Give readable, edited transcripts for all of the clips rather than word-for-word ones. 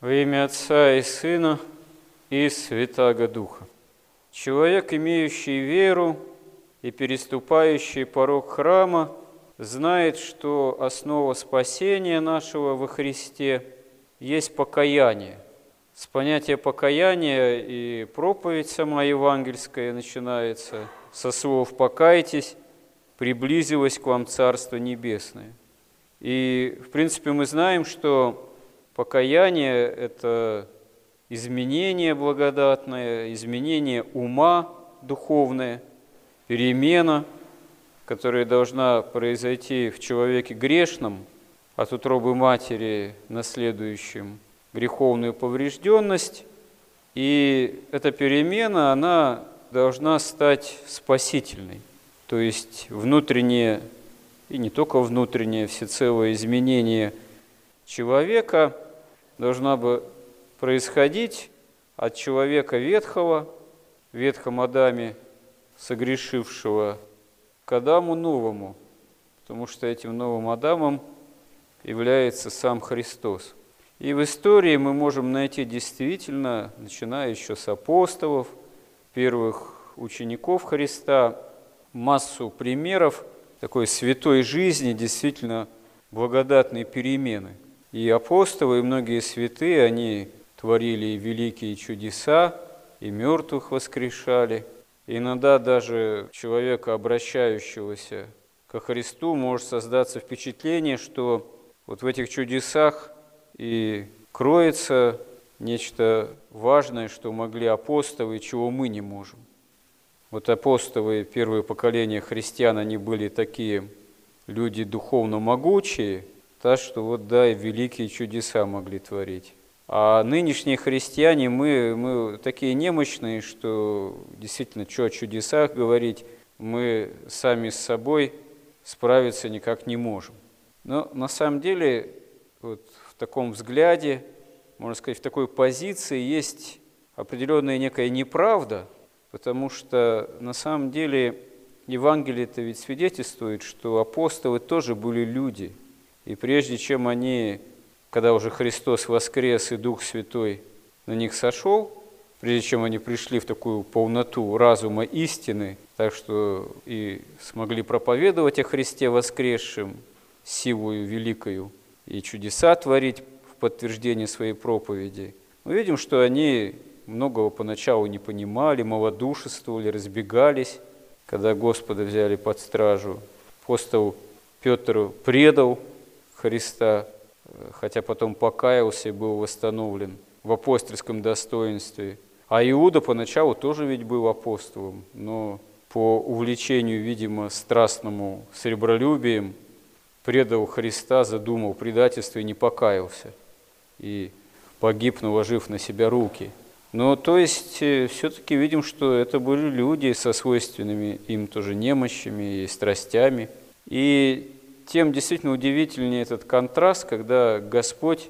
Во имя Отца и Сына и Святаго Духа. Человек, имеющий веру и переступающий порог храма, знает, что основа спасения нашего во Христе есть покаяние. С понятия покаяния и проповедь сама евангельская начинается со слов «покайтесь, приблизилось к вам Царство Небесное». И, в принципе, мы знаем, что покаяние – это изменение благодатное, изменение ума духовное, перемена, которая должна произойти в человеке грешном, от утробы матери наследующем греховную поврежденность. И эта перемена, она должна стать спасительной, то есть внутреннее, и не только внутреннее, всецелое изменение человека – должна бы происходить от человека ветхого, в ветхом Адаме, согрешившего, к Адаму новому, потому что этим новым Адамом является сам Христос. И в истории мы можем найти действительно, начиная еще с апостолов, первых учеников Христа, массу примеров такой святой жизни, действительно благодатной перемены. И апостолы, и многие святые, они творили великие чудеса, и мертвых воскрешали. И иногда даже человека, обращающегося ко Христу, может создаться впечатление, что вот в этих чудесах и кроется нечто важное, что могли апостолы, чего мы не можем. Вот апостолы, первые поколения христиан, они были такие люди духовно могучие, так что вот да, и великие чудеса могли творить. А нынешние христиане, мы такие немощные, что действительно, что о чудесах говорить, мы сами с собой справиться никак не можем. Но на самом деле, вот в таком взгляде, можно сказать, в такой позиции есть определенная некая неправда, потому что на самом деле Евангелие-то ведь свидетельствует, что апостолы тоже были люди. И прежде чем они, когда уже Христос воскрес и Дух Святой на них сошел, прежде чем они пришли в такую полноту разума истины, так что и смогли проповедовать о Христе воскресшем силою великою и чудеса творить в подтверждение своей проповеди, мы видим, что они многого поначалу не понимали, малодушествовали, разбегались, когда Господа взяли под стражу. Апостол Петр предал Христа, хотя потом покаялся и был восстановлен в апостольском достоинстве. А Иуда поначалу тоже ведь был апостолом, но по увлечению, видимо, страстному сребролюбием предал Христа, задумал предательство и не покаялся, и погиб, наложив на себя руки. Но то есть все-таки видим, что это были люди со свойственными им тоже немощами и страстями. И тем действительно удивительнее этот контраст, когда Господь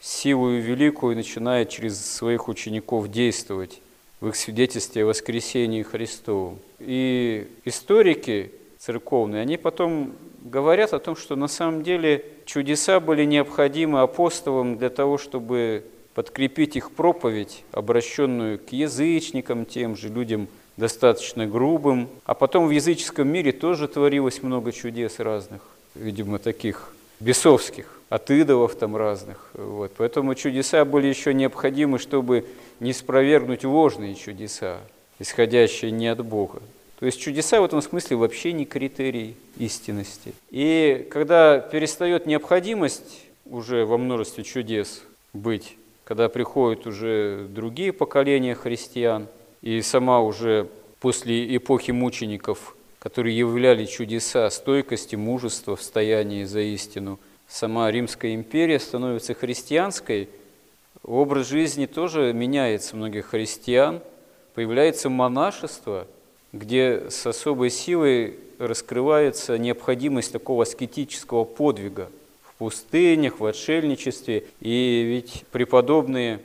силою великую начинает через своих учеников действовать в их свидетельстве о воскресении Христовом. И историки церковные, они потом говорят о том, что на самом деле чудеса были необходимы апостолам для того, чтобы подкрепить их проповедь, обращенную к язычникам, тем же людям достаточно грубым. А потом в языческом мире тоже творилось много чудес разных. Видимо, таких бесовских, от идолов там разных. Вот. Поэтому чудеса были еще необходимы, чтобы не спровергнуть ложные чудеса, исходящие не от Бога. То есть чудеса в этом смысле вообще не критерий истинности. И когда перестает необходимость уже во множестве чудес быть, когда приходят уже другие поколения христиан, и сама уже после эпохи мучеников, которые являли чудеса стойкости, мужества в стоянии за истину. Сама Римская империя становится христианской, образ жизни тоже меняется многих христиан, появляется монашество, где с особой силой раскрывается необходимость такого аскетического подвига в пустынях, в отшельничестве. И ведь преподобные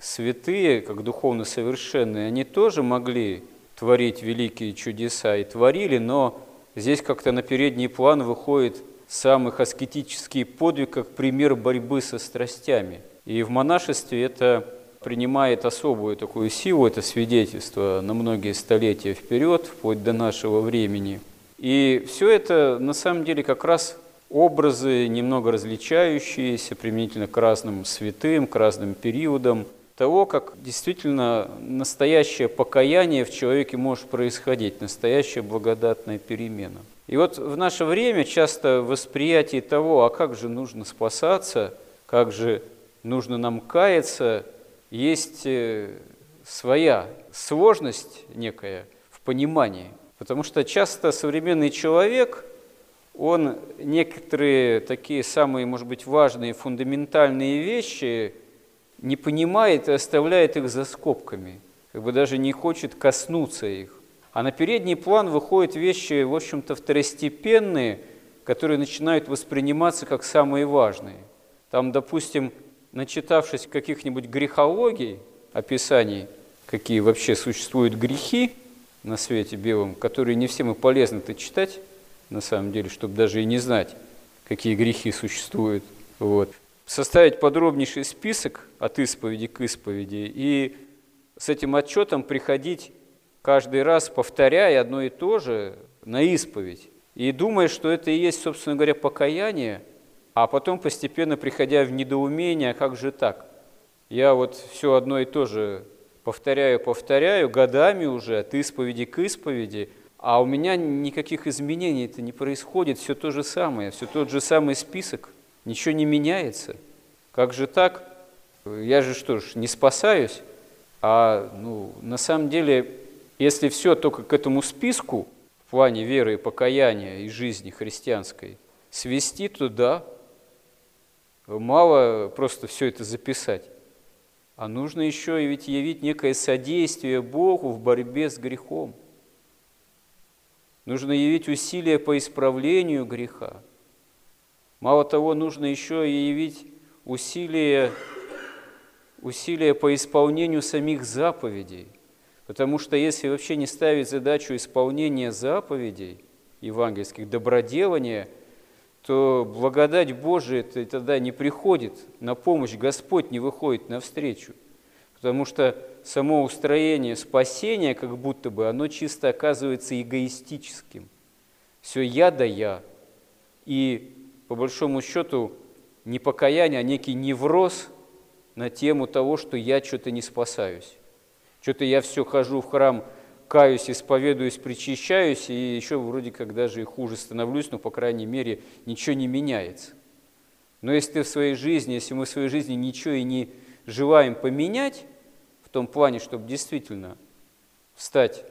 святые, как духовно совершенные, они тоже могли творить великие чудеса и творили, но здесь как-то на передний план выходит сам их аскетический подвиг как пример борьбы со страстями. И в монашестве это принимает особую такую силу, это свидетельство на многие столетия вперед, вплоть до нашего времени. И все это на самом деле как раз образы, немного различающиеся, применительно к разным святым, к разным периодам, того, как действительно настоящее покаяние в человеке может происходить, настоящая благодатная перемена. И вот в наше время часто восприятие того, а как же нужно спасаться, как же нужно нам каяться, есть своя сложность некая в понимании. Потому что часто современный человек, он некоторые такие самые, может быть, важные, фундаментальные вещи не понимает и оставляет их за скобками, как бы даже не хочет коснуться их. А на передний план выходят вещи, в общем-то, второстепенные, которые начинают восприниматься как самые важные. Там, допустим, начитавшись каких-нибудь грехологий, описаний, какие вообще существуют грехи на свете белом, которые не всем и полезно-то читать, на самом деле, чтобы даже и не знать, какие грехи существуют. Вот. Составить подробнейший список от исповеди к исповеди и с этим отчетом приходить каждый раз, повторяя одно и то же, на исповедь. И думая, что это и есть, собственно говоря, покаяние, а потом постепенно приходя в недоумение, как же так? Я вот все одно и то же повторяю, годами уже от исповеди к исповеди, а у меня никаких изменений-то не происходит, все то же самое, все тот же самый список. Ничего не меняется. Как же так? Я же что ж, не спасаюсь? На самом деле, если все только к этому списку в плане веры и покаяния и жизни христианской свести, то да, мало просто все это записать. А нужно еще и ведь явить некое содействие Богу в борьбе с грехом. Нужно явить усилия по исправлению греха. Мало того, нужно еще и явить усилия по исполнению самих заповедей. Потому что если вообще не ставить задачу исполнения заповедей евангельских, доброделания, то благодать Божия тогда не приходит на помощь, Господь не выходит навстречу. Потому что само устроение спасения, как будто бы, оно чисто оказывается эгоистическим. Все я да я. И по большому счету, не покаяние, а некий невроз на тему того, что я что-то не спасаюсь. Что-то я все хожу в храм, каюсь, исповедуюсь, причащаюсь, и еще вроде как даже и хуже становлюсь, но, по крайней мере, ничего не меняется. Но если мы в своей жизни ничего и не желаем поменять, в том плане, чтобы действительно встать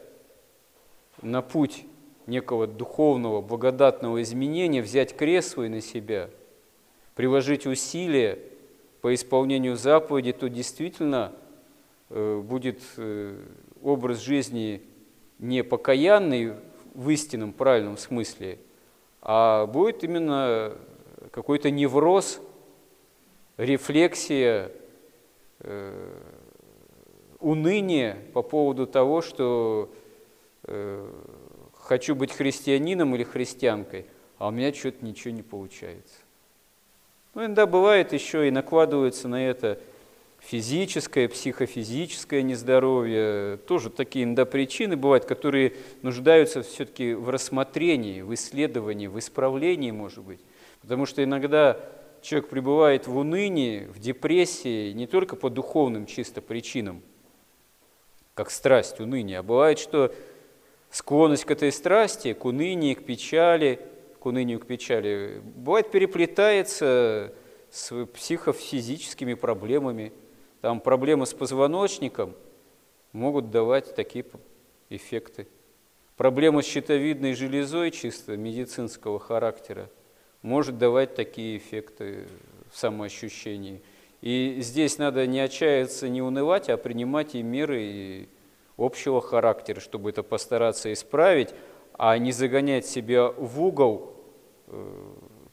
на путь некого духовного, благодатного изменения, взять крест свой на себя, приложить усилия по исполнению заповеди, то действительно будет образ жизни не покаянный в истинном, правильном смысле, а будет именно какой-то невроз, рефлексия, уныние по поводу того, что хочу быть христианином или христианкой, а у меня что-то ничего не получается. Иногда бывает еще и накладывается на это физическое, психофизическое нездоровье. Тоже такие иногда причины бывают, которые нуждаются все-таки в рассмотрении, в исследовании, в исправлении, может быть. Потому что иногда человек пребывает в унынии, в депрессии не только по духовным чисто причинам, как страсть, уныние, а бывает, что склонность к этой страсти, к унынию, к печали, бывает, переплетается с психофизическими проблемами. Там проблемы с позвоночником могут давать такие эффекты. Проблемы с щитовидной железой чисто медицинского характера может давать такие эффекты в самоощущении. И здесь надо не отчаяться, не унывать, а принимать и меры, и общего характера, чтобы это постараться исправить, а не загонять себя в угол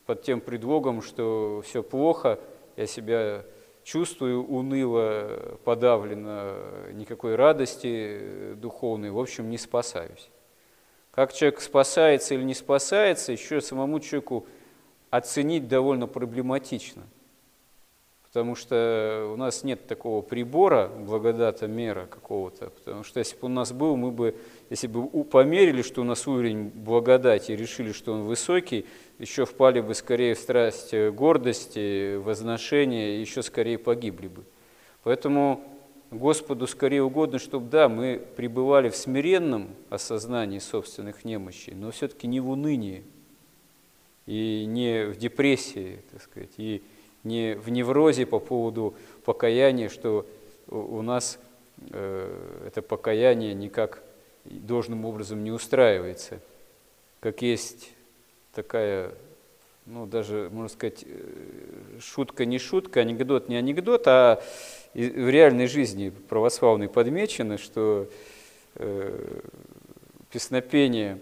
под тем предлогом, что все плохо, я себя чувствую уныло, подавлено, никакой радости духовной, в общем, не спасаюсь. Как человек спасается или не спасается, еще самому человеку оценить довольно проблематично. Потому что у нас нет такого прибора, благодатомера какого-то. Потому что если бы он у нас был, мы бы, если бы померили, что у нас уровень благодати, и решили, что он высокий, еще впали бы скорее в страсть гордости, возношения, и еще скорее погибли бы. Поэтому Господу скорее угодно, чтобы, да, мы пребывали в смиренном осознании собственных немощей, но все-таки не в унынии, и не в депрессии, так сказать, и не в неврозе по поводу покаяния, что у нас это покаяние никак должным образом не устраивается. Как есть такая, ну даже, можно сказать, шутка не шутка, анекдот не анекдот, а в реальной жизни православной подмечено, что песнопение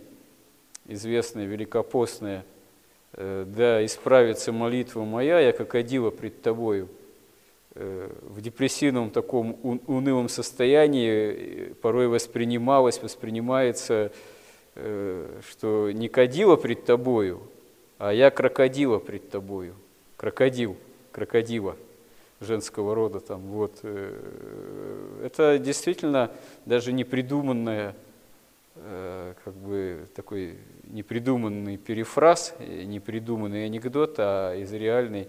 известное, великопостное, да, исправится молитва моя, я как одило пред тобою. В депрессивном таком унылом состоянии порой воспринимается, что не кадила пред тобою, а я крокодила пред тобою. Крокодил, крокодила женского рода там, вот. Это действительно даже непридуманное, как бы такой непридуманный перефраз, непридуманный анекдот, а из реальной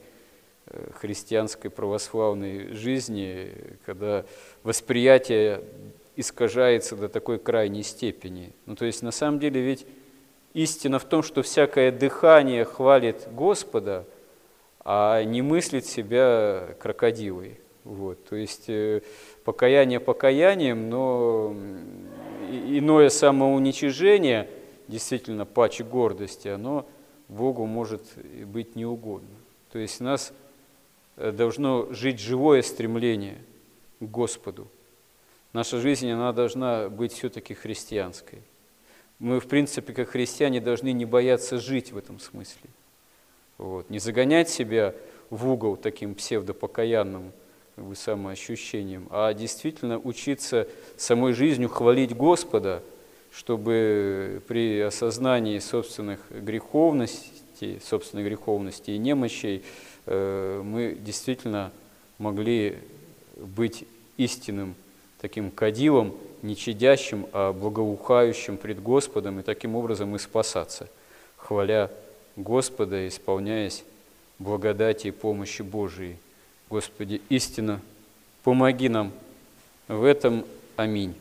христианской православной жизни, когда восприятие искажается до такой крайней степени. Ну, то есть на самом деле ведь истина в том, что всякое дыхание хвалит Господа, а не мыслит себя крокодилой. Вот. То есть покаяние покаянием, но иное самоуничижение, действительно, паче гордости, оно Богу может быть неугодно. То есть у нас должно жить живое стремление к Господу. Наша жизнь, она должна быть все-таки христианской. Мы, в принципе, как христиане, должны не бояться жить в этом смысле. Вот. Не загонять себя в угол таким псевдопокаянным, самоощущением, а действительно учиться самой жизнью хвалить Господа, чтобы при осознании собственной греховности и немощей мы действительно могли быть истинным таким кадилом, не чадящим, а благоухающим пред Господом, и таким образом и спасаться, хваля Господа, исполняясь благодати и помощи Божией. Господи, истинно, помоги нам в этом. Аминь.